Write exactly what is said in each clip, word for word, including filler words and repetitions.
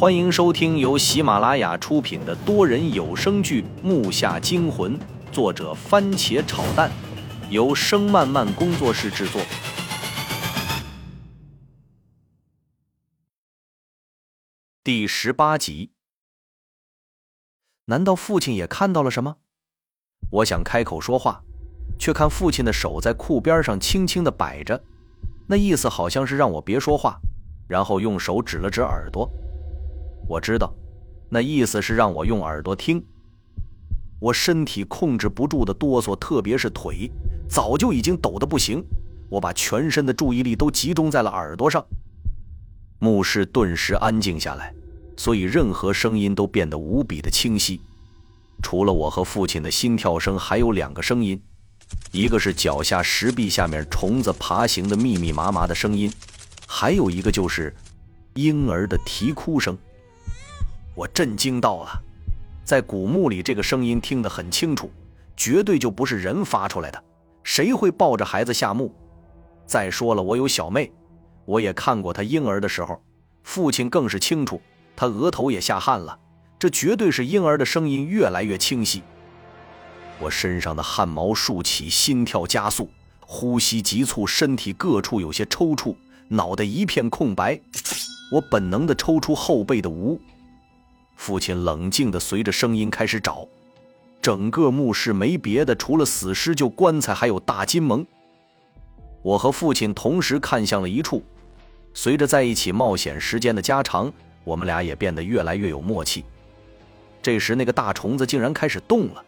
欢迎收听由喜马拉雅出品的多人有声剧《木下惊魂》，作者番茄炒蛋，由声漫漫工作室制作。第十八集。难道父亲也看到了什么？我想开口说话，却看父亲的手在裤边上轻轻地摆着，那意思好像是让我别说话，然后用手指了指耳朵。我知道，那意思是让我用耳朵听。我身体控制不住的哆嗦，特别是腿，早就已经抖得不行。我把全身的注意力都集中在了耳朵上，墓室顿时安静下来，所以任何声音都变得无比的清晰。除了我和父亲的心跳声，还有两个声音，一个是脚下石壁下面虫子爬行的密密麻麻的声音，还有一个就是婴儿的啼哭声。我震惊到了，在古墓里这个声音听得很清楚，绝对就不是人发出来的，谁会抱着孩子下墓？再说了，我有小妹，我也看过她婴儿的时候，父亲更是清楚，她额头也下汗了，这绝对是婴儿的声音越来越清晰。我身上的汗毛竖起，心跳加速，呼吸急促，身体各处有些抽搐，脑袋一片空白，我本能地抽出后背的捂。父亲冷静地随着声音开始找，整个墓室没别的，除了死尸就棺材还有大金蒙。我和父亲同时看向了一处，随着在一起冒险时间的加长，我们俩也变得越来越有默契。这时那个大虫子竟然开始动了，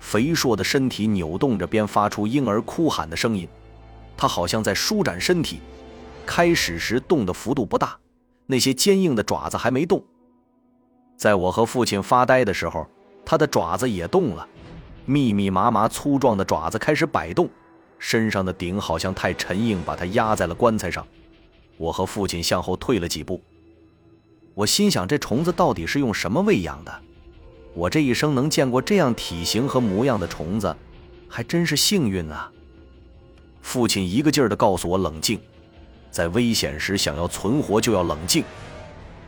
肥硕的身体扭动着，边发出婴儿哭喊的声音，它好像在舒展身体。开始时动的幅度不大，那些坚硬的爪子还没动。在我和父亲发呆的时候，他的爪子也动了，密密麻麻粗壮的爪子开始摆动，身上的顶好像太沉硬，把他压在了棺材上。我和父亲向后退了几步。我心想，这虫子到底是用什么喂养的？我这一生能见过这样体型和模样的虫子，还真是幸运啊。父亲一个劲儿地告诉我冷静，在危险时想要存活就要冷静。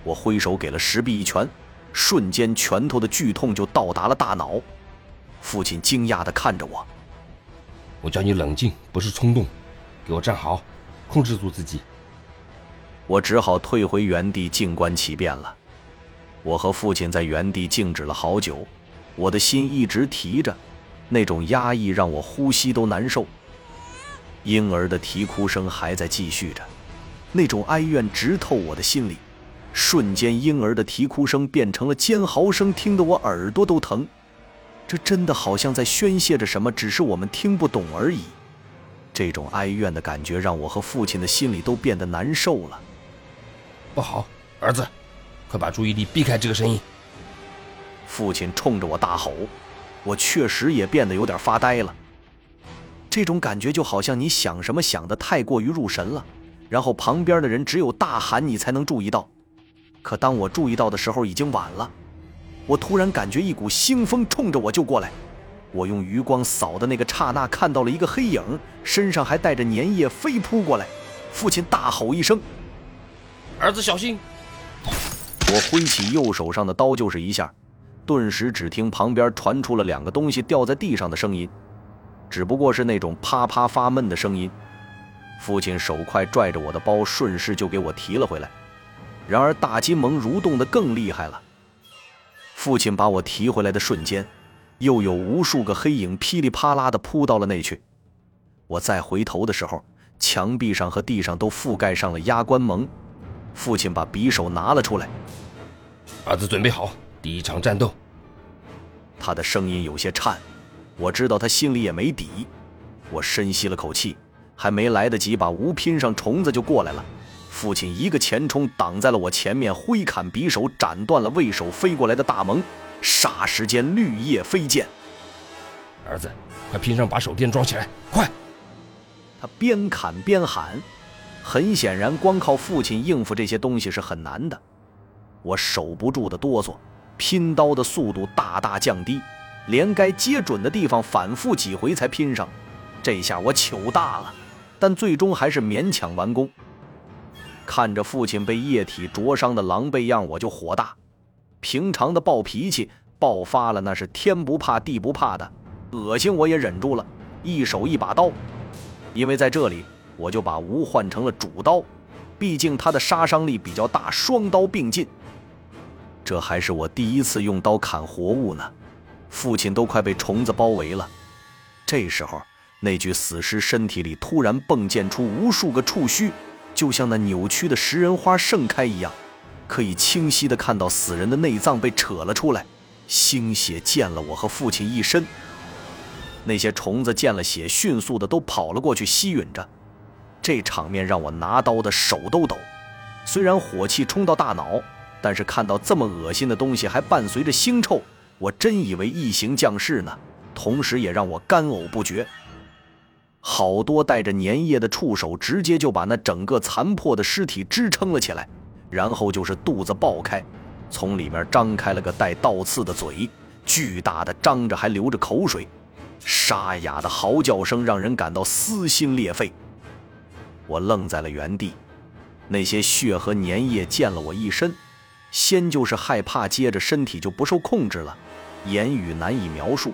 我挥手给了石壁一拳，瞬间拳头的剧痛就到达了大脑。父亲惊讶地看着我，我叫你冷静，不是冲动，给我站好，控制住自己。我只好退回原地静观其变了。我和父亲在原地静止了好久，我的心一直提着，那种压抑让我呼吸都难受。婴儿的啼哭声还在继续着，那种哀怨直透我的心里，瞬间婴儿的啼哭声变成了尖嚎声，听得我耳朵都疼。这真的好像在宣泄着什么，只是我们听不懂而已。这种哀怨的感觉让我和父亲的心里都变得难受了。不好，儿子，快把注意力避开这个声音。父亲冲着我大吼，我确实也变得有点发呆了。这种感觉就好像你想什么想得太过于入神了，然后旁边的人只有大喊你才能注意到。可当我注意到的时候已经晚了，我突然感觉一股腥风冲着我就过来，我用余光扫的那个刹那，看到了一个黑影，身上还带着粘液飞扑过来。父亲大吼一声，儿子小心！我挥起右手上的刀就是一下，顿时只听旁边传出了两个东西掉在地上的声音，只不过是那种啪啪发闷的声音。父亲手快拽着我的包，顺势就给我提了回来。然而大金蒙蠕动得更厉害了，父亲把我提回来的瞬间，又有无数个黑影噼里啪啦地扑到了那去。我再回头的时候，墙壁上和地上都覆盖上了压棺蒙。父亲把匕首拿了出来，儿子准备好第一场战斗。他的声音有些颤，我知道他心里也没底。我深吸了口气，还没来得及把无拼上，虫子就过来了。父亲一个前冲挡在了我前面，挥砍匕首斩断了为首飞过来的大蒙，霎时间绿叶飞溅。儿子，快拼上把手电装起来，快！他边砍边喊，很显然光靠父亲应付这些东西是很难的。我守不住的哆嗦，拼刀的速度大大降低，连该接准的地方反复几回才拼上。这下我糗大了，但最终还是勉强完工。看着父亲被液体灼伤的狼狈样，我就火大。平常的暴脾气爆发了，那是天不怕地不怕的，恶心我也忍住了，一手一把刀。因为在这里我就把吴换成了主刀，毕竟他的杀伤力比较大，双刀并进。这还是我第一次用刀砍活物呢，父亲都快被虫子包围了。这时候那具死尸身体里突然迸溅出无数个触须，就像那扭曲的食人花盛开一样，可以清晰地看到死人的内脏被扯了出来，腥血溅了我和父亲一身。那些虫子见了血迅速的都跑了过去，吸吮着。这场面让我拿刀的手都抖，虽然火气冲到大脑，但是看到这么恶心的东西还伴随着腥臭，我真以为一行将士呢，同时也让我干呕不绝。好多带着粘液的触手直接就把那整个残破的尸体支撑了起来，然后就是肚子爆开，从里面张开了个带倒刺的嘴，巨大的张着还流着口水，沙哑的嚎叫声让人感到撕心裂肺。我愣在了原地，那些血和粘液溅了我一身，先就是害怕，接着身体就不受控制了，言语难以描述。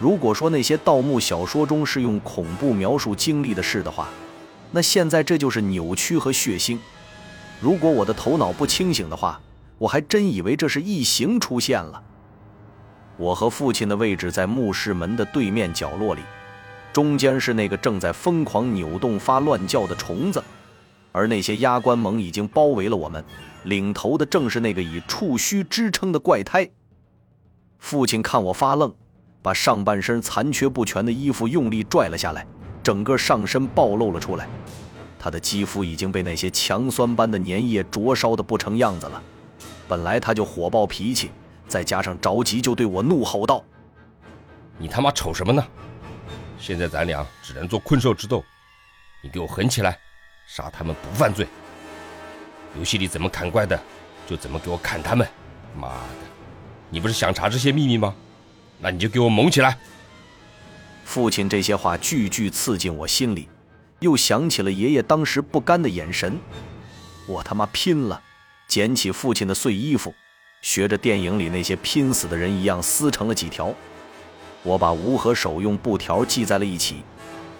如果说那些盗墓小说中是用恐怖描述经历的事的话，那现在这就是扭曲和血腥。如果我的头脑不清醒的话，我还真以为这是异形出现了。我和父亲的位置在墓室门的对面角落里，中间是那个正在疯狂扭动发乱叫的虫子，而那些压关盟已经包围了我们，领头的正是那个以触须支撑的怪胎。父亲看我发愣，把上半身残缺不全的衣服用力拽了下来，整个上身暴露了出来，他的肌肤已经被那些强酸般的粘液灼烧得不成样子了。本来他就火爆脾气，再加上着急，就对我怒吼道：“你他妈瞅什么呢？现在咱俩只能做困兽之斗，你给我狠起来，杀他们不犯罪。游戏里怎么砍怪的，就怎么给我砍他们。妈的，你不是想查这些秘密吗？那你就给我猛起来！”父亲这些话句句刺进我心里，又想起了爷爷当时不甘的眼神。我他妈拼了！捡起父亲的碎衣服，学着电影里那些拼死的人一样撕成了几条。我把无和手用布条系在了一起，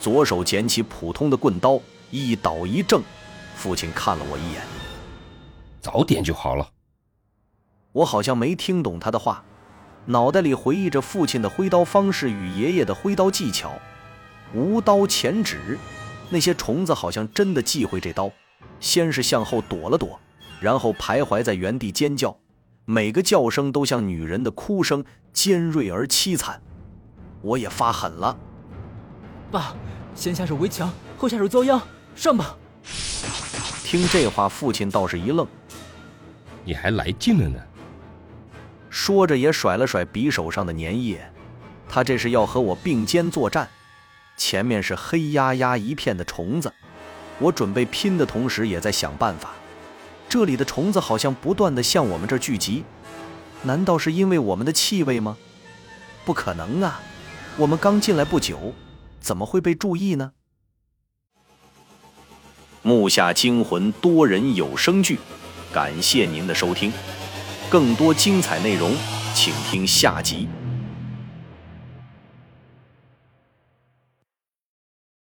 左手捡起普通的棍刀，一倒一正。父亲看了我一眼：“早点就好了。”我好像没听懂他的话，脑袋里回忆着父亲的挥刀方式与爷爷的挥刀技巧，无刀前指，那些虫子好像真的忌讳这刀，先是向后躲了躲，然后徘徊在原地尖叫，每个叫声都像女人的哭声，尖锐而凄惨。我也发狠了：“爸，先下手为强，后下手遭殃，上吧！”听这话，父亲倒是一愣：“你还来劲了呢？”说着也甩了甩匕首上的粘液，他这是要和我并肩作战。前面是黑压压一片的虫子，我准备拼的同时也在想办法。这里的虫子好像不断地向我们这聚集，难道是因为我们的气味吗？不可能啊，我们刚进来不久，怎么会被注意呢？木下惊魂多人有声剧，感谢您的收听。更多精彩内容，请听下集。